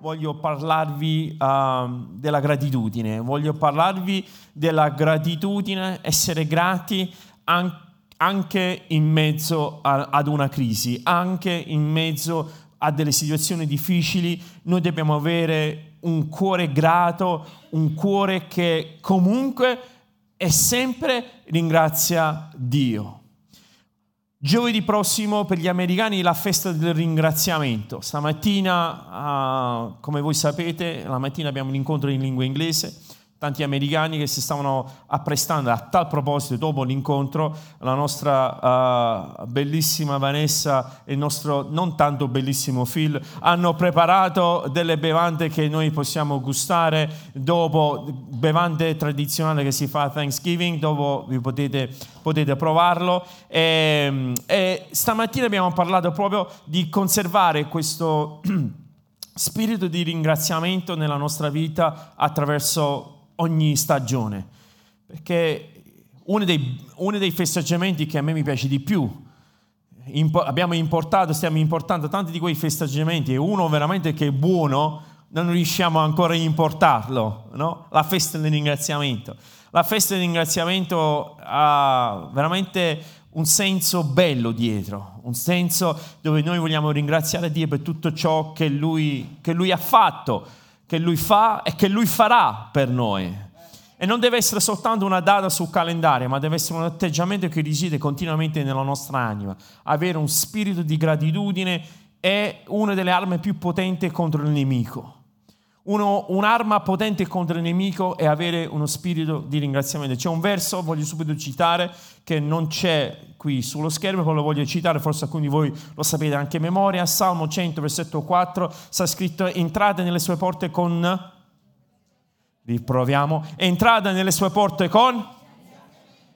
voglio parlarvi della gratitudine. Voglio parlarvi della gratitudine, essere grati anche in mezzo ad una crisi, anche in mezzo a delle situazioni difficili. Noi dobbiamo avere un cuore grato, un cuore che comunque e sempre ringrazia Dio. Giovedì prossimo per gli americani la festa del ringraziamento. Stamattina, come voi sapete, la mattina abbiamo un incontro in lingua inglese. Tanti americani che si stavano apprestando a tal proposito. Dopo l'incontro, la nostra bellissima Vanessa e il nostro non tanto bellissimo Phil hanno preparato delle bevande che noi possiamo gustare dopo, bevande tradizionali che si fa a Thanksgiving, dopo vi potete provarlo. E stamattina abbiamo parlato proprio di conservare questo spirito di ringraziamento nella nostra vita attraverso ogni stagione, perché uno dei festeggiamenti che a me mi piace di più, stiamo importando tanti di quei festeggiamenti e uno veramente che è buono non riusciamo ancora a importarlo, no? La festa del ringraziamento. La festa del ringraziamento ha veramente un senso bello dietro, un senso dove noi vogliamo ringraziare Dio per tutto ciò che lui ha fatto, che Lui fa e che Lui farà per noi. E non deve essere soltanto una data sul calendario, ma deve essere un atteggiamento che risiede continuamente nella nostra anima. Avere un spirito di gratitudine è una delle armi più potenti contro il nemico. Un'arma potente contro il nemico è avere uno spirito di ringraziamento. C'è un verso, voglio subito citare, che non c'è qui sullo schermo, però lo voglio citare, forse alcuni di voi lo sapete anche a memoria. Salmo 100, versetto 4, sta scritto: entrate nelle sue porte con... riproviamo. Entrate nelle sue porte con...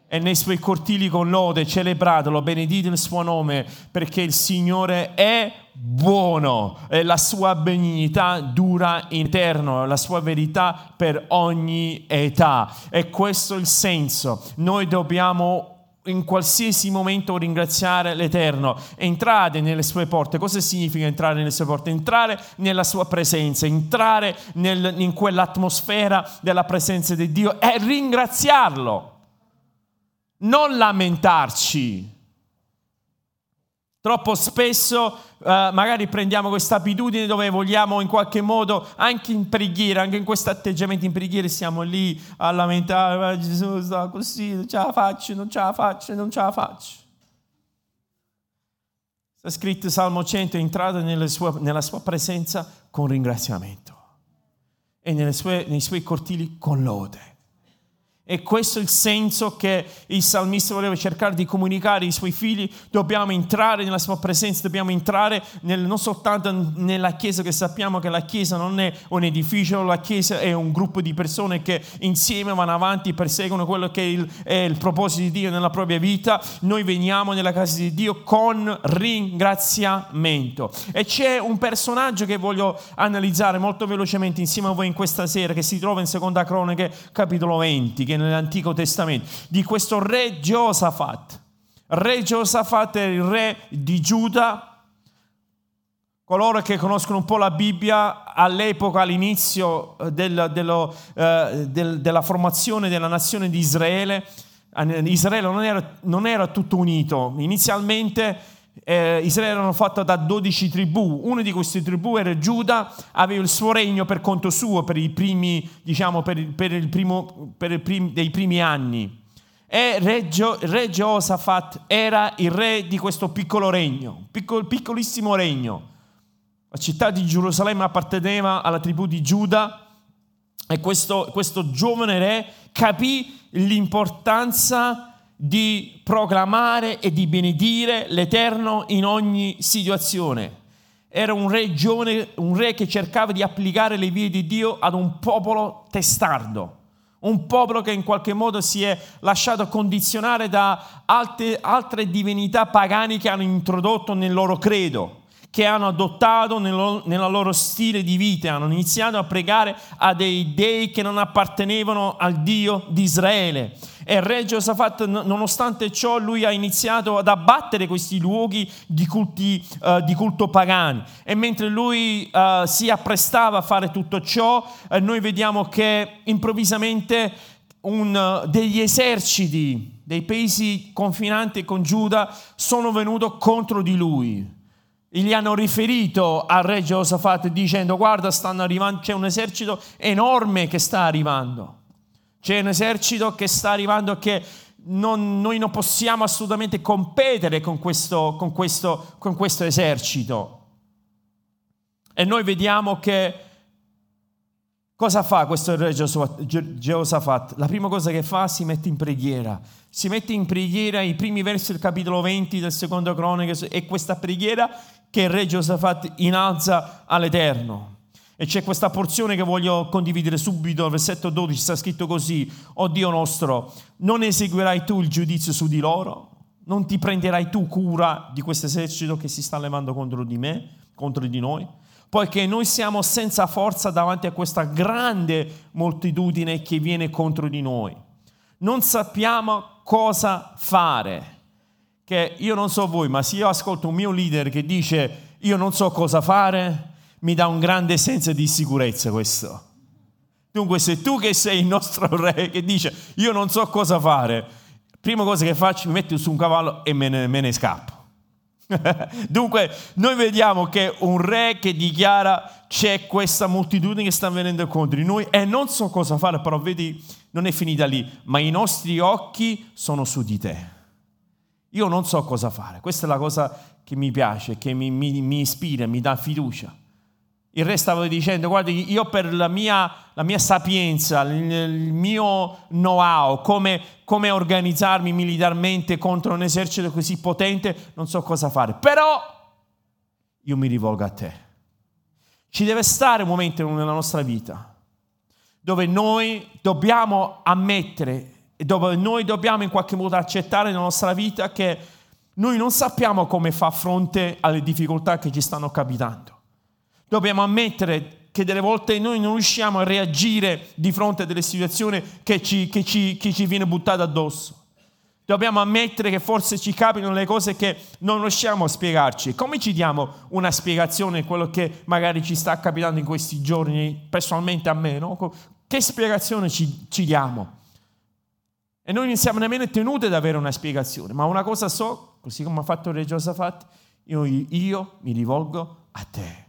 e nei suoi cortili con lode, celebratelo, benedite il suo nome, perché il Signore è buono e la sua benignità dura in eterno, la sua verità per ogni età. E questo è il senso. Noi dobbiamo in qualsiasi momento ringraziare l'Eterno. Entrate nelle sue porte. Cosa significa entrare nelle sue porte? Entrare nella sua presenza, entrare in quell'atmosfera della presenza di Dio e ringraziarlo. Non lamentarci. Troppo spesso magari prendiamo questa abitudine dove vogliamo in qualche modo, anche in preghiera, anche in questo atteggiamento in preghiera, siamo lì a lamentare: ma Gesù sta così, non ce la faccio. Sta scritto Salmo 100: entrate nella sua presenza con ringraziamento e nei suoi cortili con lode. E questo è il senso che il salmista voleva cercare di comunicare ai suoi figli. Dobbiamo entrare nella sua presenza, dobbiamo entrare non soltanto nella Chiesa, che sappiamo che la Chiesa non è un edificio, la Chiesa è un gruppo di persone che insieme vanno avanti, perseguono quello che è il proposito di Dio nella propria vita. Noi veniamo nella casa di Dio con ringraziamento. E c'è un personaggio che voglio analizzare molto velocemente insieme a voi in questa sera, che si trova in Seconda Cronache, capitolo 20, nell'Antico Testamento, di questo re Giosafat. Re Giosafat è il re di Giuda. Coloro che conoscono un po' la Bibbia, all'epoca, all'inizio della formazione della nazione di Israele, Israele non era tutto unito. Inizialmente Israele era fatto da 12 tribù. Una di queste tribù era Giuda, aveva il suo regno per conto suo dei primi anni. E re Giosafat era il re di questo piccolo regno, piccolissimo regno. La città di Gerusalemme apparteneva alla tribù di Giuda. E questo giovane re capì l'importanza di proclamare e di benedire l'Eterno in ogni situazione. Era un re che cercava di applicare le vie di Dio ad un popolo testardo, un popolo che in qualche modo si è lasciato condizionare da altre divinità pagane che hanno introdotto nel loro credo, che hanno adottato nella loro stile di vita, hanno iniziato a pregare a dei dei che non appartenevano al Dio di Israele. E re Giosafat, nonostante ciò, lui ha iniziato ad abbattere questi luoghi di culto pagani. E mentre lui si apprestava a fare tutto ciò, noi vediamo che improvvisamente degli eserciti dei paesi confinanti con Giuda sono venuti contro di lui. Gli hanno riferito al re Giosafat dicendo: guarda, stanno arrivando, c'è un esercito enorme che sta arrivando. C'è un esercito che sta arrivando che noi non possiamo assolutamente competere con questo esercito. E noi vediamo che cosa fa questo re Giosafat. La prima cosa che fa, si mette in preghiera. Si mette in preghiera i primi versi del capitolo 20 del Seconda Cronache, e questa preghiera che il re Giosafat innalza all'Eterno. E c'è questa porzione che voglio condividere subito, al versetto 12 sta scritto così: «O Dio nostro, non eseguirai tu il giudizio su di loro? Non ti prenderai tu cura di questo esercito che si sta levando contro di me, contro di noi? Poiché noi siamo senza forza davanti a questa grande moltitudine che viene contro di noi. Non sappiamo cosa fare». Che io non so voi, ma se io ascolto un mio leader che dice io non so cosa fare, mi dà un grande senso di sicurezza questo. Dunque, se tu che sei il nostro re che dice io non so cosa fare, prima cosa che faccio mi metto su un cavallo e me ne scappo. Dunque noi vediamo che un re che dichiara c'è questa moltitudine che sta venendo contro di noi e non so cosa fare, però vedi, non è finita lì, ma i nostri occhi sono su di te. Io non so cosa fare. Questa è la cosa che mi piace, che mi ispira, mi dà fiducia. Il re stava dicendo: guardi, io per la mia sapienza, il mio know-how, come organizzarmi militarmente contro un esercito così potente, non so cosa fare. Però io mi rivolgo a te. Ci deve stare un momento nella nostra vita dove noi dobbiamo ammettere, dove noi dobbiamo in qualche modo accettare nella nostra vita che noi non sappiamo come far fronte alle difficoltà che ci stanno capitando. Dobbiamo ammettere che delle volte noi non riusciamo a reagire di fronte a delle situazioni che ci viene buttata addosso. Dobbiamo ammettere che forse ci capitano le cose che non riusciamo a spiegarci. Come ci diamo una spiegazione a quello che magari ci sta capitando in questi giorni, personalmente a me, no? Che spiegazione ci diamo? E noi non siamo nemmeno tenuti ad avere una spiegazione, ma una cosa so, così come ha fatto il re Giosafat, io mi rivolgo a te.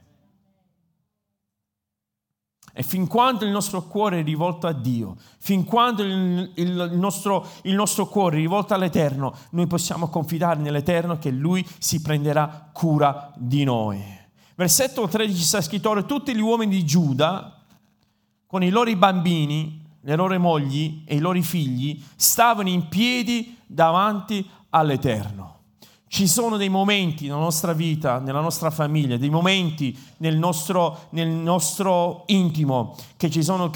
E fin quando il nostro cuore è rivolto a Dio, fin quando il nostro cuore è rivolto all'Eterno, noi possiamo confidare nell'Eterno che Lui si prenderà cura di noi. Versetto 13 sta scritto: tutti gli uomini di Giuda, con i loro bambini, le loro mogli e i loro figli, stavano in piedi davanti all'Eterno. Ci sono dei momenti nella nostra vita, nella nostra famiglia, dei momenti nel nostro intimo, che ci sono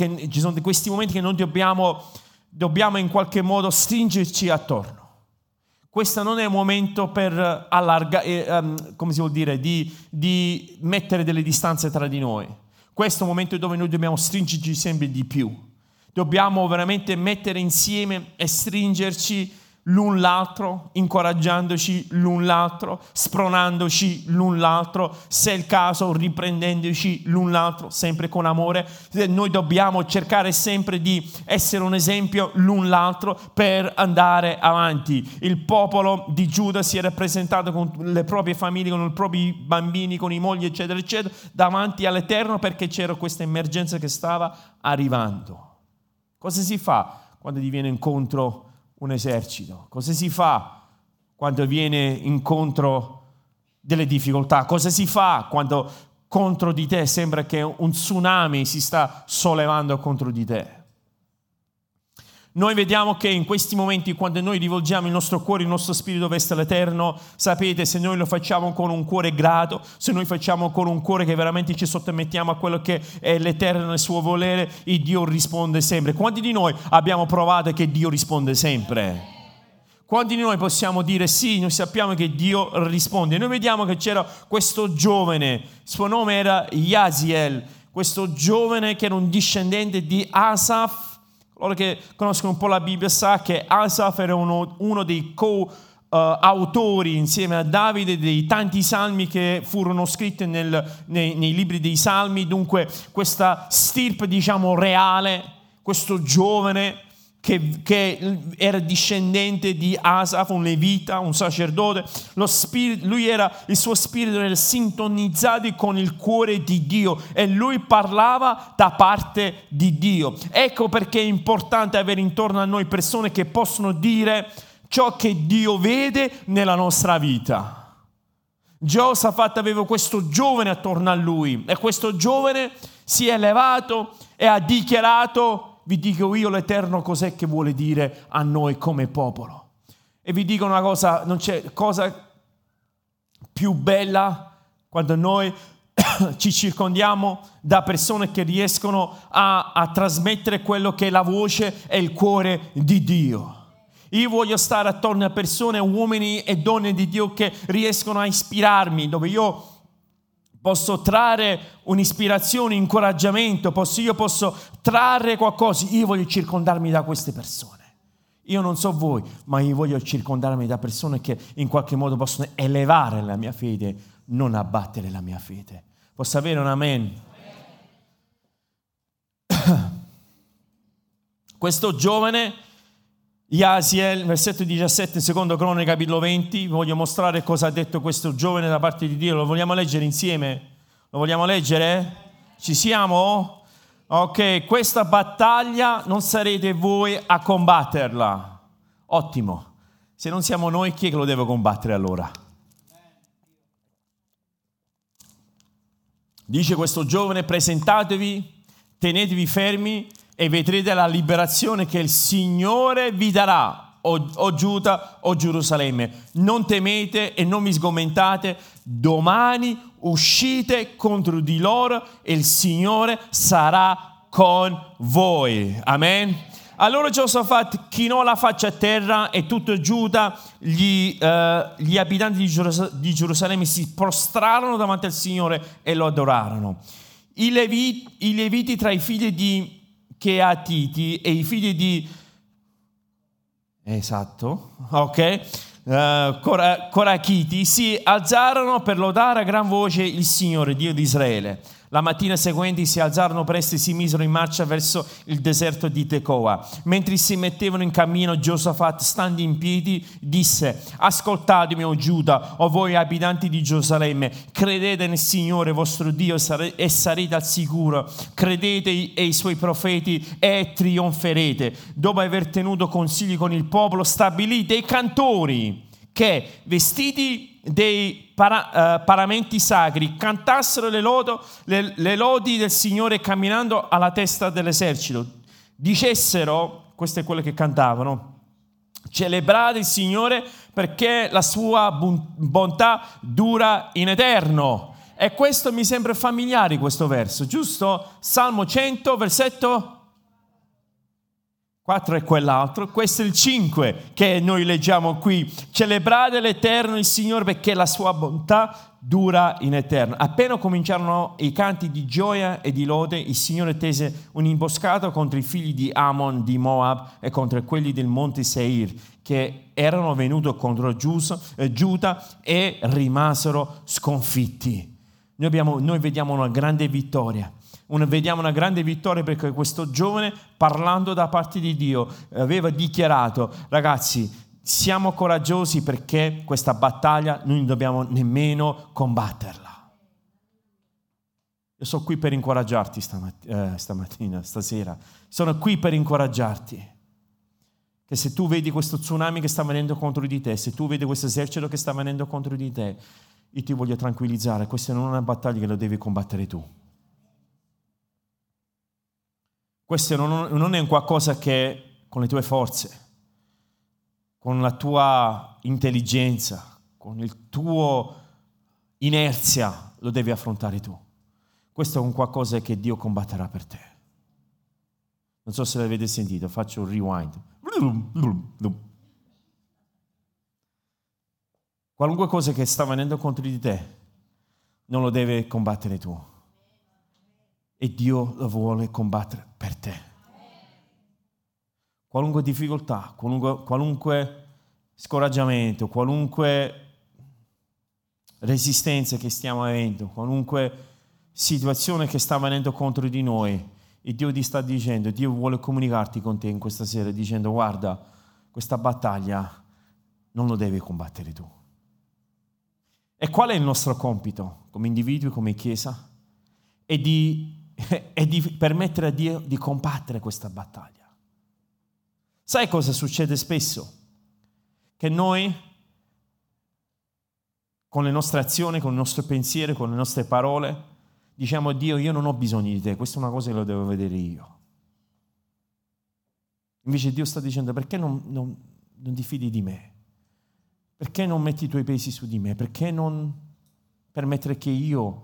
questi momenti che noi dobbiamo in qualche modo stringerci attorno. Questo non è un momento per allargare, come si vuol dire, di mettere delle distanze tra di noi. Questo è un momento dove noi dobbiamo stringerci sempre di più. Dobbiamo veramente mettere insieme e stringerci l'un l'altro, incoraggiandoci l'un l'altro, spronandoci l'un l'altro, se è il caso riprendendoci l'un l'altro, sempre con amore. Noi dobbiamo cercare sempre di essere un esempio l'un l'altro per andare avanti. Il popolo di Giuda si era presentato con le proprie famiglie, con i propri bambini, con i mogli, eccetera, eccetera, davanti all'Eterno, perché c'era questa emergenza che stava arrivando. Cosa si fa quando ti viene incontro un esercito? Cosa si fa quando viene incontro delle difficoltà? Cosa si fa quando contro di te sembra che un tsunami si sta sollevando contro di te? Noi vediamo che in questi momenti, quando noi rivolgiamo il nostro cuore, il nostro spirito verso l'Eterno, sapete, se noi lo facciamo con un cuore grato, se noi facciamo con un cuore che veramente ci sottomettiamo a quello che è l'Eterno e il suo volere, il Dio risponde sempre. Quanti di noi abbiamo provato che Dio risponde sempre? Quanti di noi possiamo dire sì, noi sappiamo che Dio risponde? Noi vediamo che c'era questo giovane, suo nome era Yaziel, questo giovane che era un discendente di Asaf. Coloro che conoscono un po' la Bibbia sa che Asaf era uno dei coautori insieme a Davide dei tanti salmi che furono scritti nei libri dei salmi. Dunque questa stirpe, diciamo, reale, questo giovane che era discendente di Asaf, un levita, un sacerdote, il suo spirito era sintonizzato con il cuore di Dio e lui parlava da parte di Dio. Ecco perché è importante avere intorno a noi persone che possono dire ciò che Dio vede nella nostra vita. Giosafat aveva questo giovane attorno a lui e questo giovane si è elevato e ha dichiarato: vi dico io l'Eterno cos'è che vuole dire a noi come popolo. E vi dico una cosa, non c'è cosa più bella quando noi ci circondiamo da persone che riescono a trasmettere quello che è la voce e il cuore di Dio. Io voglio stare attorno a persone, uomini e donne di Dio che riescono a ispirarmi, dove io posso trarre un'ispirazione, un incoraggiamento, io posso trarre qualcosa. Io voglio circondarmi da queste persone. Io non so voi, ma io voglio circondarmi da persone che in qualche modo possono elevare la mia fede, non abbattere la mia fede. Posso avere un amen? Amen. Questo giovane Iahaziel, versetto 17, secondo Cronache, capitolo 20. Voglio mostrare cosa ha detto questo giovane da parte di Dio. Lo vogliamo leggere insieme? Lo vogliamo leggere? Ci siamo? Ok, questa battaglia non sarete voi a combatterla. Ottimo. Se non siamo noi, chi è che lo deve combattere allora? Dice questo giovane: presentatevi, tenetevi fermi e vedrete la liberazione che il Signore vi darà, o Giuda o Gerusalemme. Non temete e non vi sgomentate, domani uscite contro di loro e il Signore sarà con voi. Amen. Allora Giosafat chinò la faccia a terra e tutto Giuda, gli abitanti di Gerusalemme si prostrarono davanti al Signore e lo adorarono. I Leviti tra i figli di Cheatiti e i figli di Corachiti si alzarono per lodare a gran voce il Signore, Dio di Israele. La mattina seguente si alzarono presto e si misero in marcia verso il deserto di Tecoa. Mentre si mettevano in cammino, Giosafat, stando in piedi, disse: ascoltatemi, o Giuda, o voi abitanti di Gerusalemme, credete nel Signore vostro Dio e sarete al sicuro, credete ai suoi profeti e trionferete. Dopo aver tenuto consigli con il popolo, stabilite i cantori che, vestiti dei paramenti sacri, cantassero le lodi del Signore camminando alla testa dell'esercito. Dicessero, questo è quello che cantavano: celebrate il Signore perché la sua bontà dura in eterno. E questo mi sembra familiare, questo verso, giusto? Salmo 100, versetto 4 e quell'altro, questo è il 5 che noi leggiamo qui: celebrate l'Eterno il Signore perché la sua bontà dura in eterno. Appena cominciarono i canti di gioia e di lode, il Signore tese un'imboscata contro i figli di Amon, di Moab e contro quelli del monte Seir che erano venuti contro Giuda e rimasero sconfitti. Noi vediamo una grande vittoria. Vediamo una grande vittoria perché questo giovane, parlando da parte di Dio, aveva dichiarato: ragazzi, siamo coraggiosi perché questa battaglia noi non dobbiamo nemmeno combatterla. Io sono qui per incoraggiarti stasera. Sono qui per incoraggiarti. Che se tu vedi questo tsunami che sta venendo contro di te, se tu vedi questo esercito che sta venendo contro di te, io ti voglio tranquillizzare: questa non è una battaglia che la devi combattere tu. Questo non è un qualcosa che con le tue forze, con la tua intelligenza, con il tuo inerzia, lo devi affrontare tu. Questo è un qualcosa che Dio combatterà per te. Non so se l'avete sentito, faccio un rewind. Qualunque cosa che sta venendo contro di te, non lo deve combattere tu. E Dio lo vuole combattere per te. Qualunque difficoltà, qualunque scoraggiamento, qualunque resistenza che stiamo avendo, qualunque situazione che sta venendo contro di noi, e Dio ti sta dicendo, Dio vuole comunicarti con te in questa sera dicendo: guarda, questa battaglia non lo devi combattere tu. E qual è il nostro compito come individui, come Chiesa? È di permettere a Dio di combattere questa battaglia. Sai cosa succede spesso? Che noi, con le nostre azioni, con il nostro pensiero, con le nostre parole, diciamo a Dio: io non ho bisogno di te, questa è una cosa che lo devo vedere io. Invece Dio sta dicendo: perché non ti fidi di me? Perché non metti i tuoi pesi su di me? Perché non permettere che io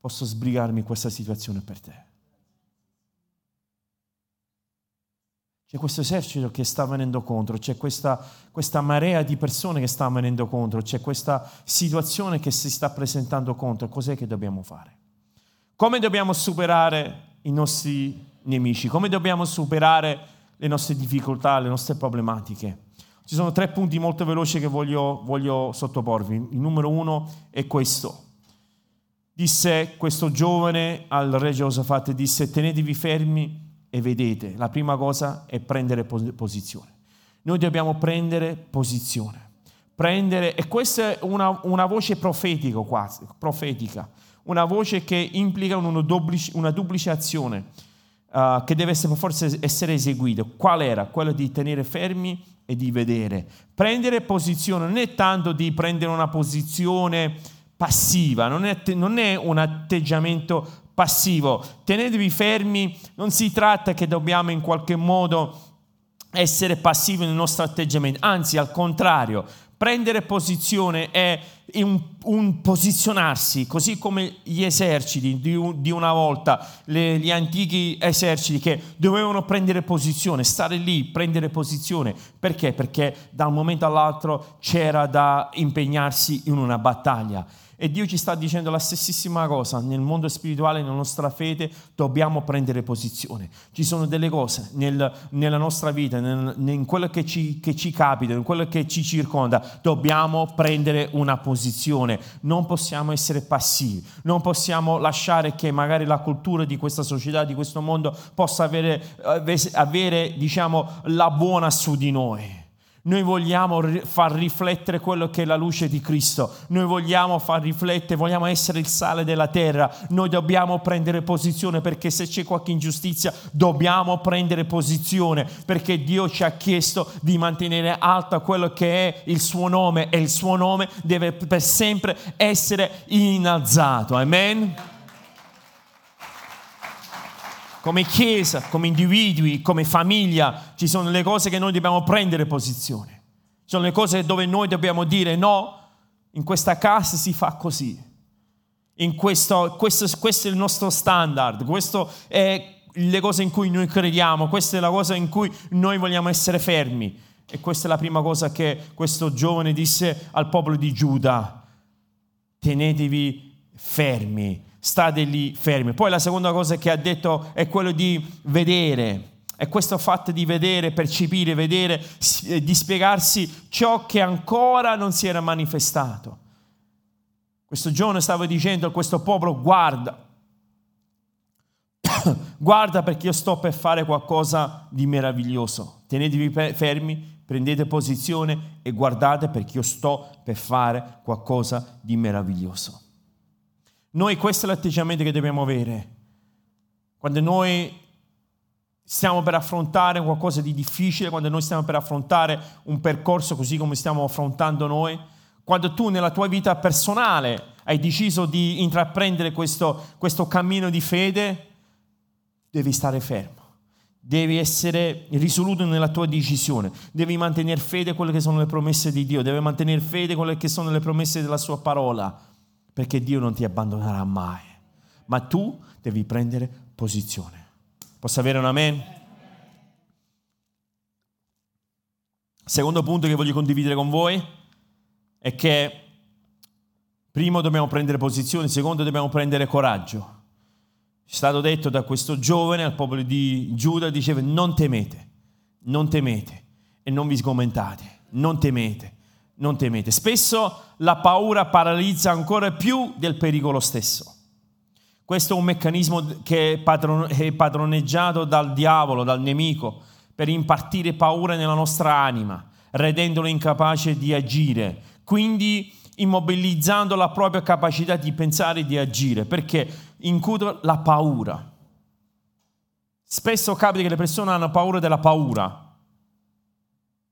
possa sbrigarmi questa situazione per te? C'è questo esercito che sta venendo contro, c'è questa marea di persone che sta venendo contro, c'è questa situazione che si sta presentando contro. Cos'è che dobbiamo fare? Come dobbiamo superare i nostri nemici? Come dobbiamo superare le nostre difficoltà, le nostre problematiche? Ci sono 3 punti molto veloci che voglio sottoporvi. Il numero 1 è questo. Disse questo giovane al re Giosafat, disse: tenetevi fermi e vedete. La prima cosa è prendere posizione. Noi dobbiamo prendere posizione. E questa è una voce profetica quasi, una voce che implica una duplice azione che deve forse essere eseguita. Qual era? Quello di tenere fermi e di vedere. Prendere posizione non è tanto di prendere una posizione passiva, non è un atteggiamento passivo. Tenetevi fermi, non si tratta che dobbiamo in qualche modo essere passivi nel nostro atteggiamento, anzi al contrario, prendere posizione è un posizionarsi, così come gli eserciti di una volta, gli antichi eserciti che dovevano prendere posizione, stare lì, prendere posizione. Perché? Perché da un momento all'altro c'era da impegnarsi in una battaglia. E Dio ci sta dicendo la stessissima cosa. Nel mondo spirituale, nella nostra fede, dobbiamo prendere posizione. Ci sono delle cose nella nostra vita, in quello che ci capita, in quello che ci circonda, dobbiamo prendere una posizione. Non possiamo essere passivi, non possiamo lasciare che magari la cultura di questa società, di questo mondo, possa avere diciamo, la buona su di noi. Noi vogliamo far riflettere quello che è la luce di Cristo. Noi vogliamo far riflettere, vogliamo essere il sale della terra. Noi dobbiamo prendere posizione, perché se c'è qualche ingiustizia dobbiamo prendere posizione, perché Dio ci ha chiesto di mantenere alta quello che è il suo nome, e il suo nome deve per sempre essere innalzato. Amen? Come Chiesa, come individui, come famiglia, ci sono le cose che noi dobbiamo prendere posizione. Ci sono le cose dove noi dobbiamo dire: no, in questa casa si fa così. In questo è il nostro standard, questo è le cose in cui noi crediamo, questa è la cosa in cui noi vogliamo essere fermi. E questa è la prima cosa che questo giovane disse al popolo di Giuda: tenetevi fermi. State lì fermi. Poi la seconda cosa che ha detto è quello di vedere. E questo fatto di vedere, percepire, vedere, dispiegarsi ciò che ancora non si era manifestato. Questo giorno stava dicendo a questo popolo: guarda, guarda, perché io sto per fare qualcosa di meraviglioso. Tenetevi fermi, prendete posizione e guardate, perché io sto per fare qualcosa di meraviglioso. Noi questo è l'atteggiamento che dobbiamo avere. Quando noi stiamo per affrontare qualcosa di difficile, quando noi stiamo per affrontare un percorso così come stiamo affrontando noi, quando tu nella tua vita personale hai deciso di intraprendere questo cammino di fede, devi stare fermo, Devi essere risoluto nella tua decisione, devi mantenere fede a quelle che sono le promesse di Dio, devi mantenere fede a quelle che sono le promesse della sua parola, perché Dio non ti abbandonerà mai, ma tu devi prendere posizione. Posso avere un amen? Secondo punto che voglio condividere con voi è che primo dobbiamo prendere posizione, secondo dobbiamo prendere coraggio. È stato detto da questo giovane al popolo di Giuda, diceva: non temete, non temete e non vi sgomentate, non temete, non temete. Spesso la paura paralizza ancora più del pericolo stesso. Questo è un meccanismo che è padroneggiato dal diavolo, dal nemico, per impartire paura nella nostra anima, rendendola incapace di agire, quindi immobilizzando la propria capacità di pensare e di agire, perché incuto la paura. Spesso capita che le persone hanno paura della paura.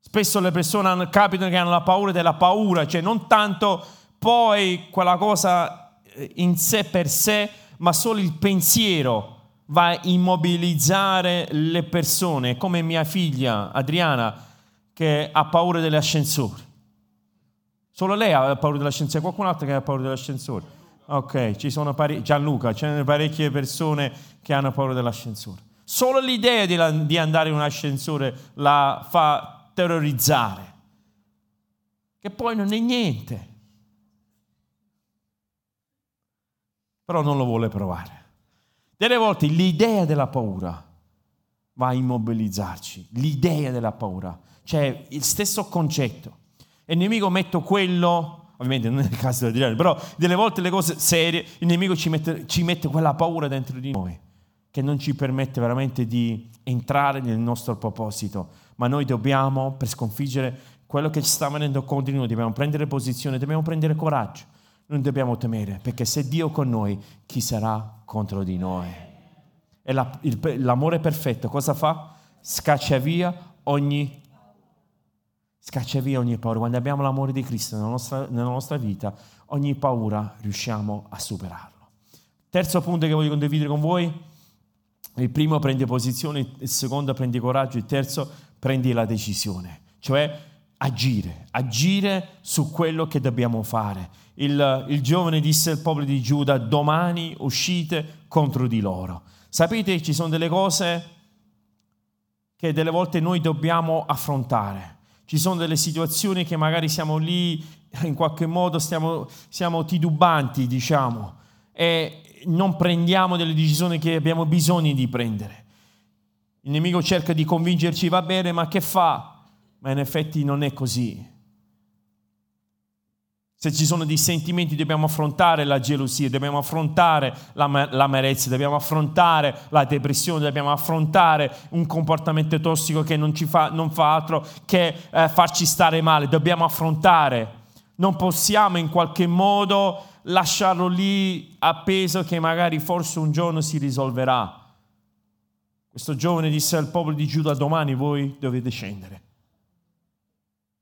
Spesso le persone capitano che hanno la paura della paura, cioè non tanto poi quella cosa in sé per sé, ma solo il pensiero va a immobilizzare le persone, come mia figlia Adriana che ha paura dell'ascensore. Solo lei ha paura dell'ascensore, qualcun altro che ha paura dell'ascensore? Ok, ci sono Gianluca, ci sono parecchie persone che hanno paura dell'ascensore. Solo l'idea di andare in un ascensore la fa terrorizzare, che poi non è niente. Però non lo vuole provare. Delle volte l'idea della paura va a immobilizzarci, l'idea della paura. Cioè il stesso concetto. E il nemico mette quello... Ovviamente non è il caso di dire, però delle volte le cose serie, il nemico ci mette quella paura dentro di noi che non ci permette veramente di entrare nel nostro proposito. Ma noi dobbiamo, per sconfiggere quello che ci sta venendo contro di noi, dobbiamo prendere posizione, dobbiamo prendere coraggio, non dobbiamo temere, perché se Dio è con noi, chi sarà contro di noi? E l'amore perfetto cosa fa? Scaccia via ogni paura. Quando abbiamo l'amore di Cristo nella nostra vita, ogni paura riusciamo a superarlo. Terzo punto che voglio condividere con voi: il primo, prendi posizione; il secondo, prendi coraggio; il terzo, prendi la decisione, cioè agire su quello che dobbiamo fare. Il giovane disse al popolo di Giuda: domani uscite contro di loro. Sapete, ci sono delle cose che delle volte noi dobbiamo affrontare. Ci sono delle situazioni che magari siamo lì, in qualche modo siamo titubanti, diciamo, e non prendiamo delle decisioni che abbiamo bisogno di prendere. Il nemico cerca di convincerci, va bene, ma che fa? Ma in effetti non è così. Se ci sono dei sentimenti, dobbiamo affrontare la gelosia, dobbiamo affrontare l'amarezza, dobbiamo affrontare la depressione, dobbiamo affrontare un comportamento tossico che non fa altro che farci stare male. Dobbiamo affrontare, non possiamo in qualche modo lasciarlo lì appeso che magari forse un giorno si risolverà. Questo giovane disse al popolo di Giuda: domani voi dovete scendere.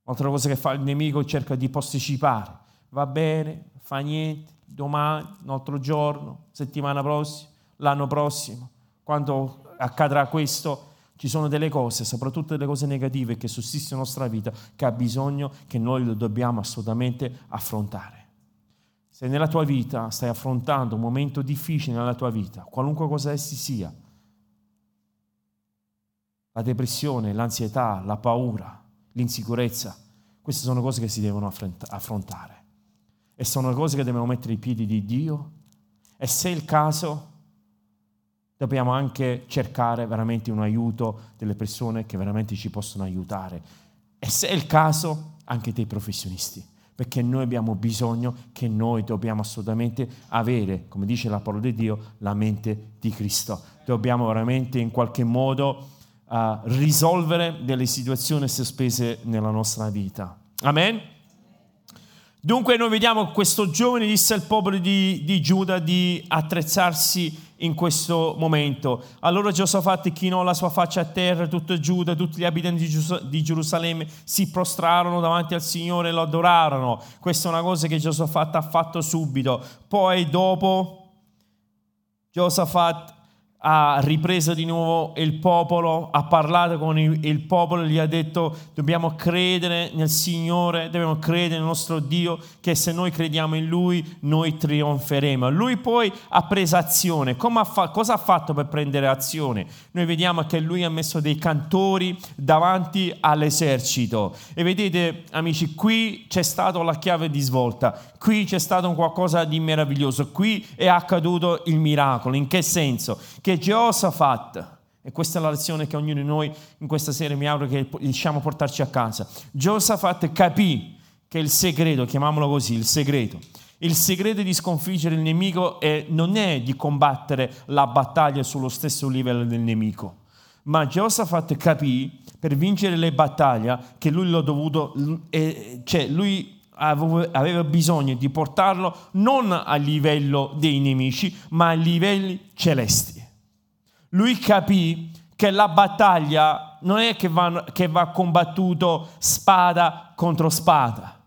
Altra cosa che fa il nemico, cerca di posticipare. Va bene, fa niente, domani, un altro giorno, settimana prossima, l'anno prossimo, quando accadrà questo. Ci sono delle cose, soprattutto delle cose negative che sussistono nella nostra vita, che ha bisogno, che noi lo dobbiamo assolutamente affrontare. Se nella tua vita stai affrontando un momento difficile nella tua vita, qualunque cosa essi sia, la depressione, l'ansietà, la paura, l'insicurezza, queste sono cose che si devono affrontare e sono cose che dobbiamo mettere ai piedi di Dio, e se è il caso dobbiamo anche cercare veramente un aiuto delle persone che veramente ci possono aiutare, e se è il caso anche dei professionisti, perché noi abbiamo bisogno, che noi dobbiamo assolutamente avere, come dice la parola di Dio, la mente di Cristo. Dobbiamo veramente in qualche modo a risolvere delle situazioni sospese nella nostra vita. Amen. Dunque noi vediamo questo giovane disse al popolo di Giuda di attrezzarsi in questo momento. Allora Giosafat chinò la sua faccia a terra, tutto Giuda, tutti gli abitanti di Gerusalemme si prostrarono davanti al Signore e lo adorarono. Questa è una cosa che Giosafat ha fatto subito. Poi dopo Giosafat ha ripreso di nuovo il popolo, ha parlato con il popolo e gli ha detto: dobbiamo credere nel Signore, dobbiamo credere nel nostro Dio, che se noi crediamo in Lui noi trionferemo. Lui poi ha preso azione. Cosa ha fatto per prendere azione? Noi vediamo che lui ha messo dei cantori davanti all'esercito, e vedete amici, qui c'è stata la chiave di svolta, qui c'è stato un qualcosa di meraviglioso, qui è accaduto il miracolo. In che senso? Che Giosafat, e questa è la lezione che ognuno di noi in questa sera mi auguro che riusciamo a portarci a casa, Giosafat capì che il segreto, chiamiamolo così, il segreto di sconfiggere il nemico non è di combattere la battaglia sullo stesso livello del nemico, ma Giosafat capì per vincere le battaglie che lui aveva bisogno di portarlo non al livello dei nemici, ma a livelli celesti. Lui capì che la battaglia non è che va combattuto spada contro spada,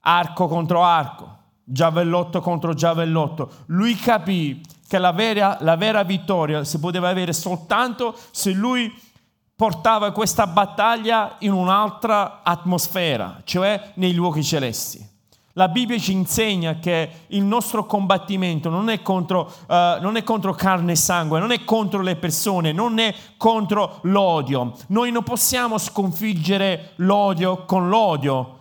arco contro arco, giavellotto contro giavellotto. Lui capì che la vera vittoria si poteva avere soltanto se lui portava questa battaglia in un'altra atmosfera, cioè nei luoghi celesti. La Bibbia ci insegna che il nostro combattimento non è contro carne e sangue, non è contro le persone, non è contro l'odio. Noi non possiamo sconfiggere l'odio con l'odio.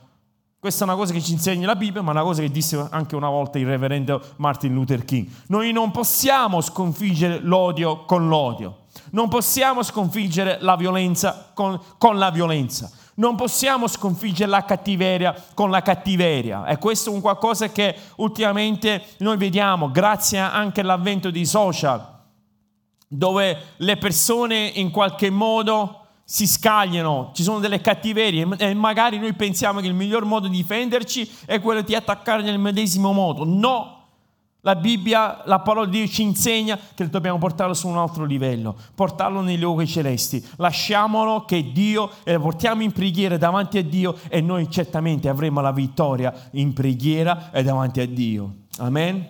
Questa è una cosa che ci insegna la Bibbia, ma una cosa che disse anche una volta il reverendo Martin Luther King. Noi non possiamo sconfiggere l'odio con l'odio. Non possiamo sconfiggere la violenza con la violenza. Non possiamo sconfiggere la cattiveria con la cattiveria. E questo è un qualcosa che ultimamente noi vediamo, grazie anche all'avvento dei social, dove le persone in qualche modo si scagliano, ci sono delle cattiverie e magari noi pensiamo che il miglior modo di difenderci è quello di attaccare nel medesimo modo. No! La Bibbia, la parola di Dio ci insegna che dobbiamo portarlo su un altro livello, portarlo nei luoghi celesti. Lasciamolo che Dio, e lo portiamo in preghiera davanti a Dio, e noi certamente avremo la vittoria in preghiera e davanti a Dio. Amen.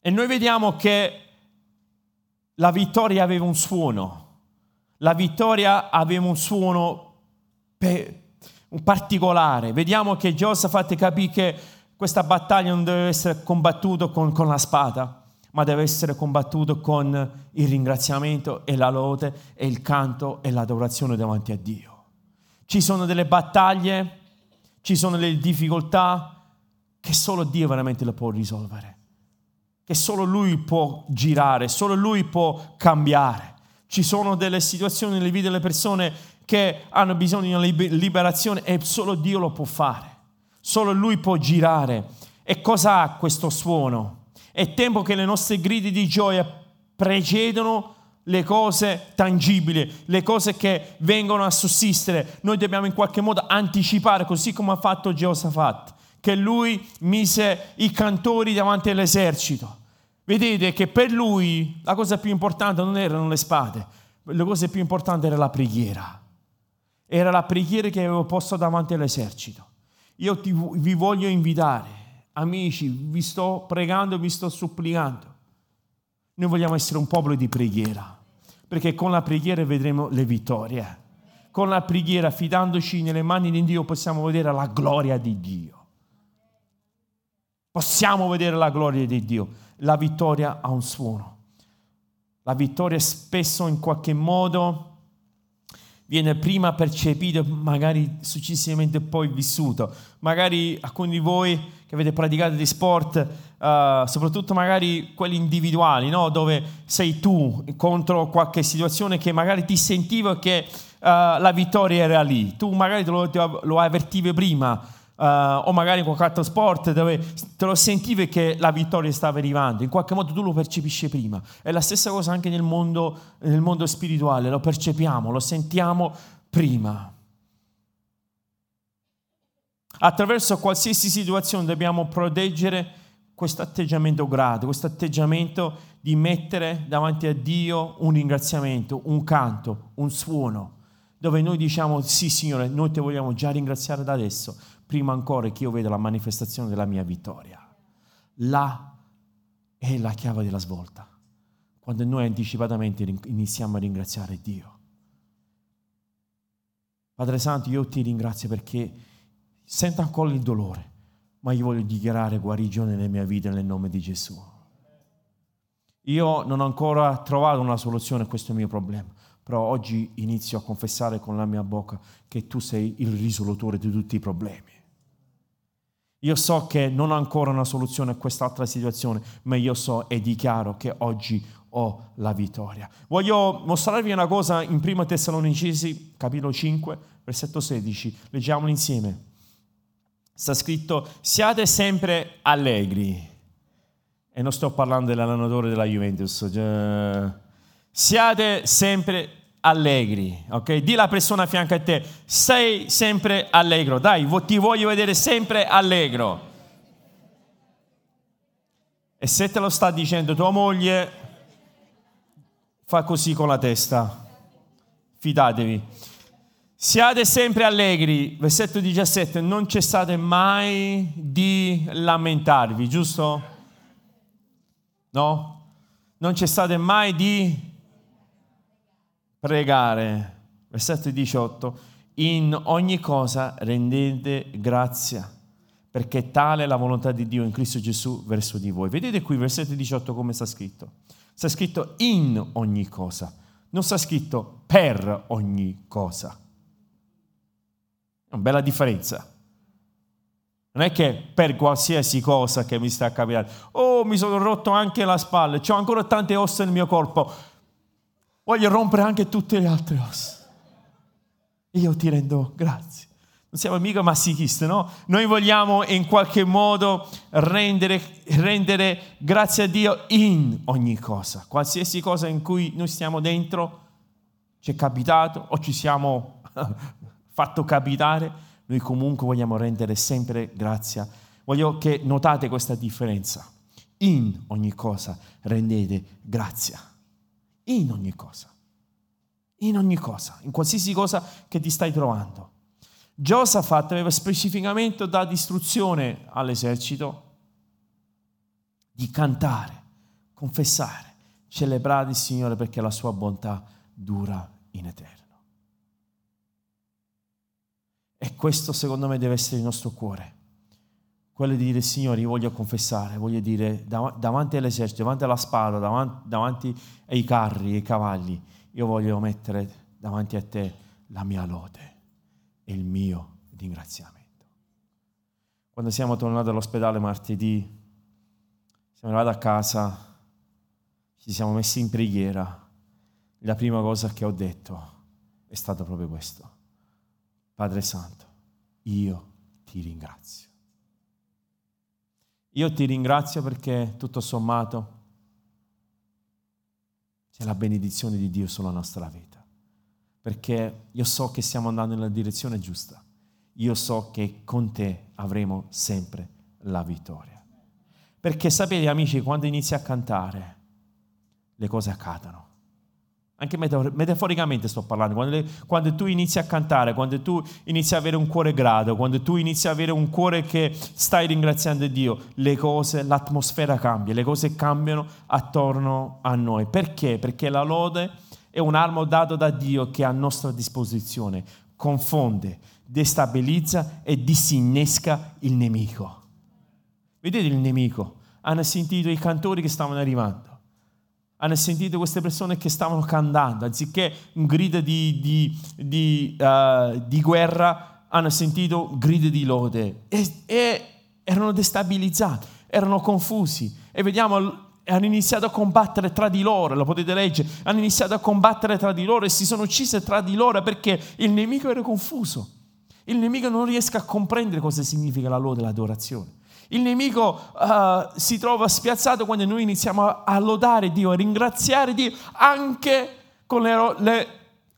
E noi vediamo che la vittoria aveva un suono. La vittoria aveva un suono un particolare. Vediamo che Giosafat capì che questa battaglia non deve essere combattuta con la spada, ma deve essere combattuta con il ringraziamento e la lode e il canto e l'adorazione davanti a Dio. Ci sono delle battaglie, ci sono delle difficoltà che solo Dio veramente le può risolvere, che solo Lui può girare, solo Lui può cambiare. Ci sono delle situazioni nelle vite delle persone che hanno bisogno di una liberazione e solo Dio lo può fare, solo Lui può girare. E cosa ha questo suono? È tempo che le nostre grida di gioia precedono le cose tangibili, le cose che vengono a sussistere. Noi dobbiamo in qualche modo anticipare, così come ha fatto Giosafat, che lui mise i cantori davanti all'esercito. Vedete che per lui la cosa più importante non erano le spade, la cosa più importante era la preghiera. Era la preghiera che avevo posto davanti all'esercito. Io vi voglio invitare, amici, vi sto pregando, vi sto supplicando. Noi vogliamo essere un popolo di preghiera, perché con la preghiera vedremo le vittorie. Con la preghiera, fidandoci nelle mani di Dio, possiamo vedere la gloria di Dio. Possiamo vedere la gloria di Dio. La vittoria ha un suono. La vittoria spesso in qualche modo viene prima percepito, magari successivamente poi vissuto. Magari alcuni di voi che avete praticato di sport, soprattutto magari quelli individuali, no? Dove sei tu contro qualche situazione che magari ti sentivo che la vittoria era lì. Tu magari te lo avvertivi prima, o magari con qualche altro sport dove te lo sentivi che la vittoria stava arrivando. In qualche modo tu lo percepisci prima. È la stessa cosa anche nel mondo spirituale, lo percepiamo, lo sentiamo prima. Attraverso qualsiasi situazione dobbiamo proteggere questo atteggiamento grato, questo atteggiamento di mettere davanti a Dio un ringraziamento, un canto, un suono, dove noi diciamo: sì Signore, noi te vogliamo già ringraziare da adesso, prima ancora che io veda la manifestazione della mia vittoria. La è la chiave della svolta. Quando noi anticipatamente iniziamo a ringraziare Dio. Padre Santo, io ti ringrazio perché sento ancora il dolore, ma io voglio dichiarare guarigione nella mia vita nel nome di Gesù. Io non ho ancora trovato una soluzione a questo mio problema, però oggi inizio a confessare con la mia bocca che tu sei il risolutore di tutti i problemi. Io so che non ho ancora una soluzione a quest'altra situazione, ma io so e dichiaro che oggi ho la vittoria. Voglio mostrarvi una cosa in Prima Tessalonicesi, capitolo 5, versetto 16. Leggiamolo insieme. Sta scritto: siate sempre allegri. E non sto parlando dell'allenatore della Juventus. Siate sempre allegri, ok? Dì alla persona a fianco a te: sei sempre allegro. Dai, ti voglio vedere sempre allegro. E se te lo sta dicendo tua moglie, fa così con la testa, fidatevi. Siate sempre allegri, versetto 17, non cessate mai di lamentarvi, giusto? No? Non cessate mai di pregare, versetto 18, in ogni cosa rendete grazia, perché tale è la volontà di Dio in Cristo Gesù verso di voi. Vedete qui, versetto 18, come sta scritto? Sta scritto in ogni cosa, non sta scritto per ogni cosa. È una bella differenza. Non è che per qualsiasi cosa che mi sta capitando, oh, mi sono rotto anche la spalla, ho ancora tante ossa nel mio corpo, voglio rompere anche tutte le altre ossa. Io ti rendo grazie. Non siamo mica massichisti, no? Noi vogliamo in qualche modo rendere grazie a Dio in ogni cosa. Qualsiasi cosa in cui noi stiamo dentro, ci è capitato o ci siamo fatto capitare, noi comunque vogliamo rendere sempre grazia. Voglio che notate questa differenza. In ogni cosa rendete grazia. In ogni cosa. In ogni cosa. In qualsiasi cosa che ti stai trovando. Giosafat aveva specificamente dato istruzione all'esercito di cantare, confessare, celebrare il Signore perché la sua bontà dura in eterno. E questo secondo me deve essere il nostro cuore, quello di dire: Signore, io voglio confessare, voglio dire davanti all'esercito, davanti alla spada, davanti ai carri, ai cavalli, io voglio mettere davanti a te la mia lode e il mio ringraziamento. Quando siamo tornati all'ospedale martedì, siamo arrivati a casa, ci siamo messi in preghiera, la prima cosa che ho detto è stata proprio questo: Padre Santo, io ti ringrazio. Io ti ringrazio perché tutto sommato c'è la benedizione di Dio sulla nostra vita. Perché io so che stiamo andando nella direzione giusta. Io so che con te avremo sempre la vittoria. Perché sapete, amici, quando inizi a cantare, le cose accadono. Anche metaforicamente sto parlando. Quando tu inizi a cantare, quando tu inizi a avere un cuore grato, quando tu inizi a avere un cuore che stai ringraziando Dio, le cose, l'atmosfera cambia, le cose cambiano attorno a noi. Perché? Perché la lode è un'arma data da Dio che è a nostra disposizione, confonde, destabilizza e disinnesca il nemico. Vedete il nemico? Hanno sentito i cantori che stavano arrivando, hanno sentito queste persone che stavano cantando, anziché un grido di guerra, hanno sentito un grido di lode e erano destabilizzati, erano confusi. E vediamo, hanno iniziato a combattere tra di loro, lo potete leggere, hanno iniziato a combattere tra di loro e si sono uccise tra di loro perché il nemico era confuso. Il nemico non riesce a comprendere cosa significa la lode e l'adorazione. Il nemico si trova spiazzato quando noi iniziamo a lodare Dio, a ringraziare Dio anche con le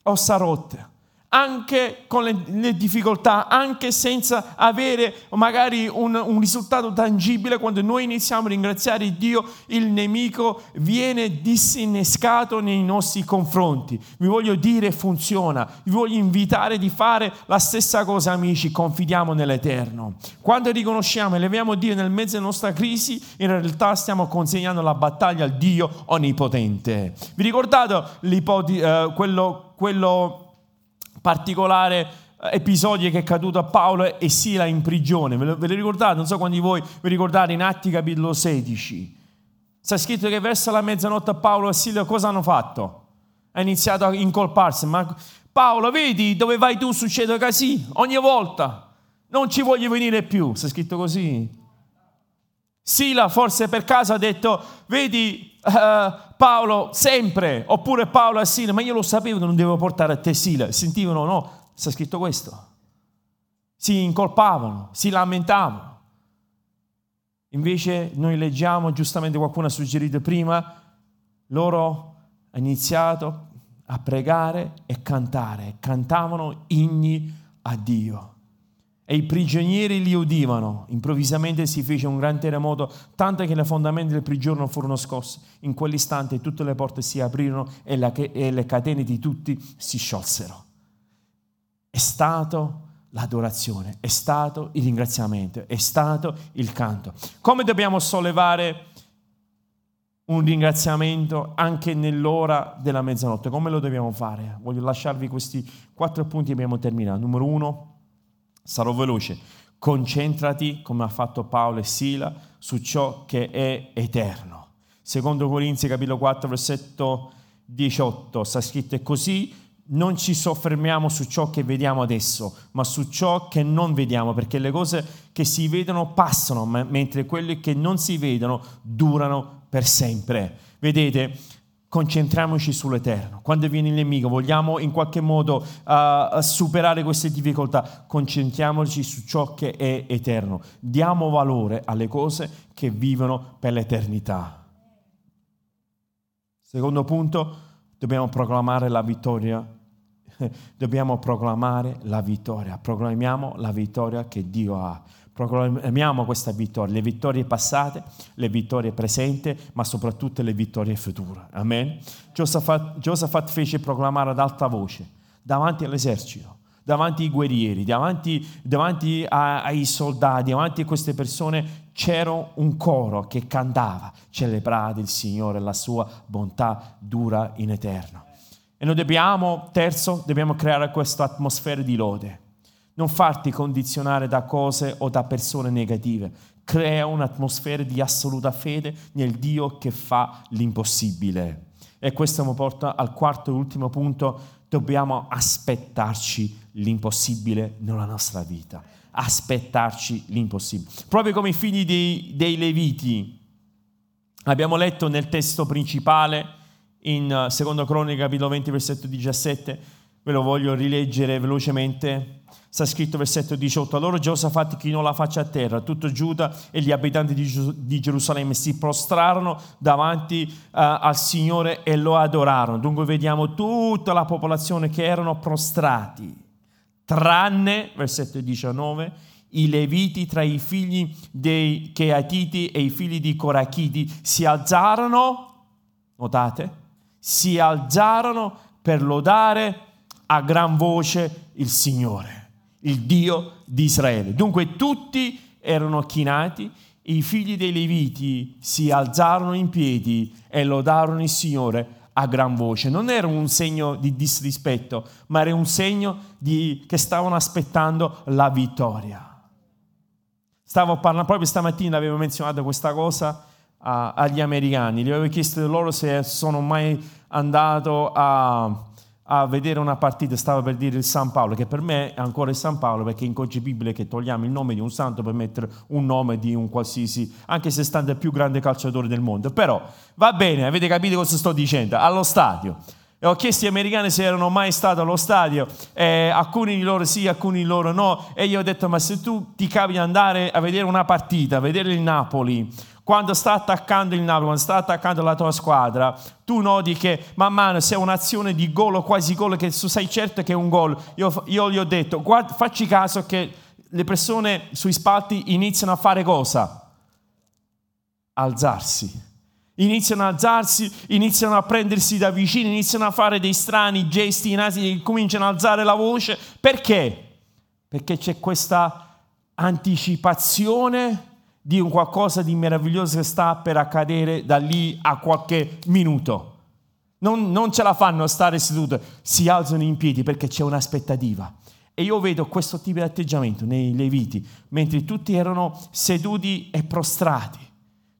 ossa rotte, anche con le difficoltà, anche senza avere magari un risultato tangibile. Quando noi iniziamo a ringraziare Dio, il nemico viene disinnescato nei nostri confronti. Vi voglio dire, funziona. Vi voglio invitare di fare la stessa cosa, amici. Confidiamo nell'Eterno. Quando riconosciamo e leviamo Dio nel mezzo della nostra crisi, in realtà stiamo consegnando la battaglia al Dio Onnipotente. Vi ricordate quello particolare episodio che è caduto a Paolo e Sila in prigione? Ve lo ricordate? Non so quanti di voi vi ricordate, in Atti capitolo 16. Sta scritto che verso la mezzanotte Paolo e Sila cosa hanno fatto? Ha iniziato a incolparsi. Ma Paolo, vedi dove vai tu succede così ogni volta. Non ci voglio venire più. Sta scritto così. Sila forse per caso ha detto, vedi Paolo sempre, oppure Paolo a Sila, ma io lo sapevo che non devo portare a te Sila. Sentivano, no, sta scritto questo. Si incolpavano, si lamentavano. Invece noi leggiamo, giustamente qualcuno ha suggerito prima, loro hanno iniziato a pregare e cantare, cantavano inni a Dio. E i prigionieri li udivano. Improvvisamente si fece un gran terremoto, tanto che le fondamenta del prigione furono scosse. In quell'istante tutte le porte si aprirono e le catene di tutti si sciolsero. È stato l'adorazione, è stato il ringraziamento, è stato il canto. Come dobbiamo sollevare un ringraziamento anche nell'ora della mezzanotte? Come lo dobbiamo fare? Voglio lasciarvi questi 4 punti e abbiamo terminato. Numero 1. Sarò veloce. Concentrati, come ha fatto Paolo e Sila, su ciò che è eterno. Secondo Corinzi capitolo 4 versetto 18 sta scritto così: non ci soffermiamo su ciò che vediamo adesso, ma su ciò che non vediamo, perché le cose che si vedono passano, mentre quelle che non si vedono durano per sempre. Vedete? Concentriamoci sull'Eterno. Quando viene il nemico, vogliamo in qualche modo superare queste difficoltà, concentriamoci su ciò che è eterno. Diamo valore alle cose che vivono per l'eternità. Secondo punto, dobbiamo proclamare la vittoria. Proclamiamo la vittoria che Dio ha. Proclamiamo questa vittoria, le vittorie passate, le vittorie presenti, ma soprattutto le vittorie future. Amen. Giosafat fece proclamare ad alta voce, davanti all'esercito, davanti ai guerrieri, davanti ai soldati, davanti a queste persone c'era un coro che cantava: celebrate il Signore, la sua bontà dura in eterno. E noi dobbiamo creare questa atmosfera di lode. Non farti condizionare da cose o da persone negative. Crea un'atmosfera di assoluta fede nel Dio che fa l'impossibile. E questo mi porta al quarto e ultimo punto. Dobbiamo aspettarci l'impossibile nella nostra vita. Aspettarci l'impossibile. Proprio come i figli dei Leviti. Abbiamo letto nel testo principale, in Seconda Cronache, capitolo 20, versetto 17. Ve lo voglio rileggere velocemente. Sta scritto versetto 18: allora Giosafat chinò la faccia a terra, tutto Giuda e gli abitanti di Gerusalemme si prostrarono davanti al Signore e lo adorarono. Dunque vediamo tutta la popolazione che erano prostrati, tranne, versetto 19, i Leviti tra i figli dei Cheatiti e i figli di Corachiti si alzarono per lodare a gran voce il Signore, il Dio di Israele. Dunque tutti erano chinati, i figli dei Leviti si alzarono in piedi e lodarono il Signore a gran voce. Non era un segno di disrispetto, ma era un segno che stavano aspettando la vittoria. Stavo parlando proprio stamattina, avevo menzionato questa cosa agli americani, gli avevo chiesto loro se sono mai andato a vedere una partita, stava per dire il San Paolo, che per me è ancora il San Paolo, perché è inconcepibile che togliamo il nome di un santo per mettere un nome di un qualsiasi, anche se stante il più grande calciatore del mondo. Però va bene, avete capito cosa sto dicendo, allo stadio. E ho chiesto agli americani se erano mai stati allo stadio, alcuni di loro sì, alcuni di loro no, e io ho detto, ma se tu ti capita di andare a vedere una partita, a vedere il Napoli, quando sta attaccando il Napoli, quando sta attaccando la tua squadra, tu noti che man mano se è un'azione di gol o quasi gol, che tu sei certo che è un gol. Io gli ho detto, guarda, facci caso che le persone sui spalti iniziano a fare cosa? Alzarsi. Iniziano ad alzarsi, iniziano a prendersi da vicino, iniziano a fare dei strani gesti, cominciano ad alzare la voce. Perché? Perché c'è questa anticipazione di un qualcosa di meraviglioso che sta per accadere da lì a qualche minuto. Non ce la fanno a stare sedute, si alzano in piedi perché c'è un'aspettativa. E io vedo questo tipo di atteggiamento nei Leviti, mentre tutti erano seduti e prostrati.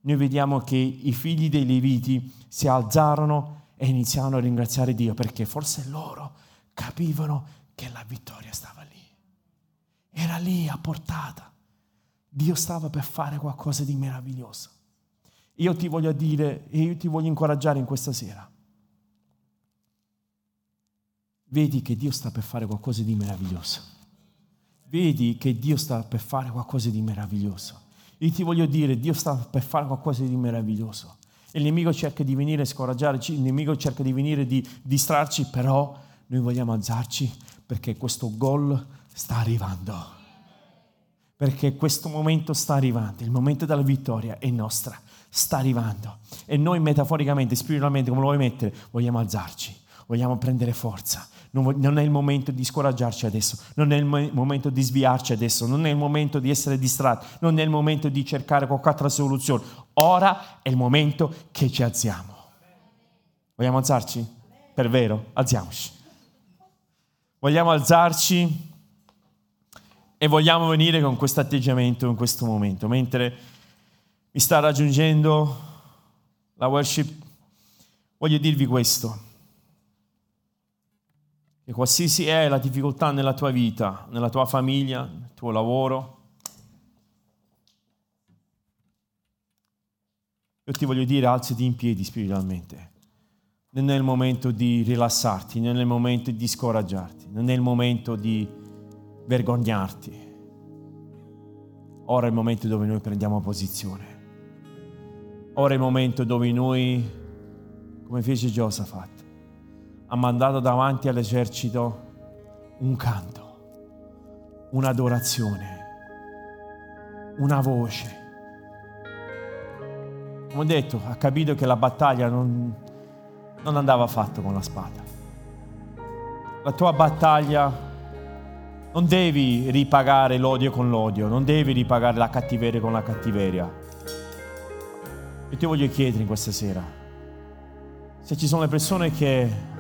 Noi vediamo che i figli dei Leviti si alzarono e iniziarono a ringraziare Dio, perché forse loro capivano che la vittoria stava lì. Era lì a portata. Dio stava per fare qualcosa di meraviglioso. Io ti voglio dire e io ti voglio incoraggiare in questa sera. Vedi che Dio sta per fare qualcosa di meraviglioso. Vedi che Dio sta per fare qualcosa di meraviglioso. Io ti voglio dire, Dio sta per fare qualcosa di meraviglioso. Il nemico cerca di venire a scoraggiarci, il nemico cerca di venire a distrarci, però noi vogliamo alzarci perché questo gol sta arrivando. Perché questo momento sta arrivando, il momento della vittoria è nostra, sta arrivando. E noi metaforicamente, spiritualmente, come lo vuoi mettere, vogliamo alzarci, vogliamo prendere forza. Non è il momento di scoraggiarci adesso, non è il momento di sviarci adesso, non è il momento di essere distratti, non è il momento di cercare qualche altra soluzione. Ora è il momento che ci alziamo. Vogliamo alzarci? Per vero? Alziamoci. Vogliamo alzarci e vogliamo venire con questo atteggiamento in questo momento. Mentre mi sta raggiungendo la worship, voglio dirvi questo. E qualsiasi è la difficoltà nella tua vita, nella tua famiglia, nel tuo lavoro, io ti voglio dire, alzati in piedi spiritualmente. Non è il momento di rilassarti, non è il momento di scoraggiarti, non è il momento di vergognarti. Ora è il momento dove noi prendiamo posizione. Ora è il momento dove noi, come fece Giosafat, ha mandato davanti all'esercito un canto, un'adorazione, una voce. Come ho detto, ha capito che la battaglia non andava fatta con la spada. La tua battaglia non devi ripagare l'odio con l'odio, non devi ripagare la cattiveria con la cattiveria. Io ti voglio chiedere in questa sera se ci sono le persone che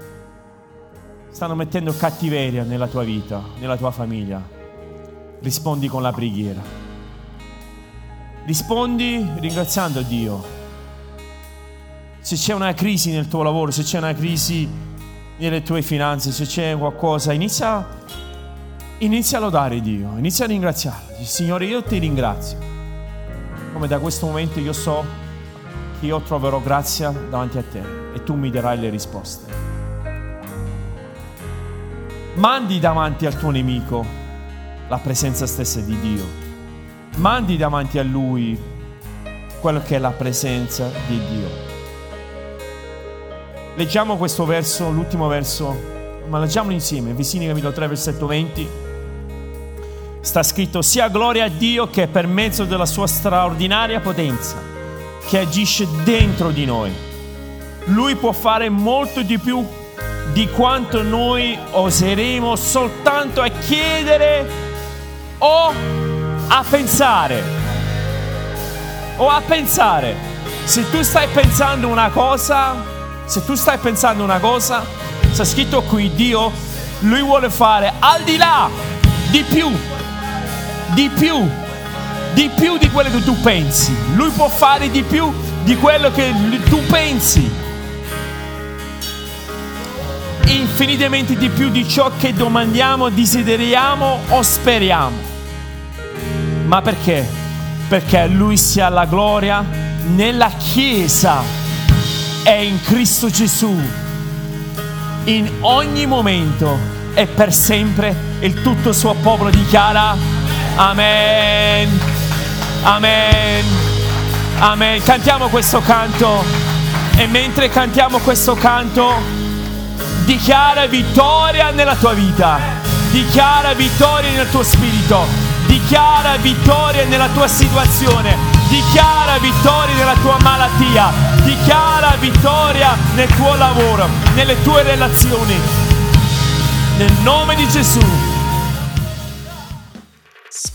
stanno mettendo cattiveria nella tua vita, nella tua famiglia. Rispondi con la preghiera. Rispondi ringraziando Dio. Se c'è una crisi nel tuo lavoro, se c'è una crisi nelle tue finanze, se c'è qualcosa, inizia a lodare Dio, inizia a ringraziarlo. Signore, io ti ringrazio. Come da questo momento io so che io troverò grazia davanti a te e tu mi darai le risposte. Mandi davanti al tuo nemico la presenza stessa di Dio. Mandi davanti a lui quello che è la presenza di Dio. Leggiamo questo verso, l'ultimo verso, ma leggiamolo insieme. Efesini capitolo 3, versetto 20. Sta scritto: sia gloria a Dio che per mezzo della sua straordinaria potenza che agisce dentro di noi, lui può fare molto di più di quanto noi oseremo soltanto a chiedere o a pensare. Se tu stai pensando una cosa, sta scritto qui, Dio, lui vuole fare al di là di più di quello che tu pensi. Lui può fare di più di quello che tu pensi, infinitamente di più di ciò che domandiamo, desideriamo o speriamo. Ma perché? Perché a lui sia la gloria nella Chiesa e in Cristo Gesù in ogni momento e per sempre. Il tutto suo popolo dichiara amen, amen, Amen. Cantiamo questo canto e mentre cantiamo questo canto dichiara vittoria nella tua vita, dichiara vittoria nel tuo spirito, dichiara vittoria nella tua situazione, dichiara vittoria nella tua malattia, dichiara vittoria nel tuo lavoro, nelle tue relazioni, nel nome di Gesù.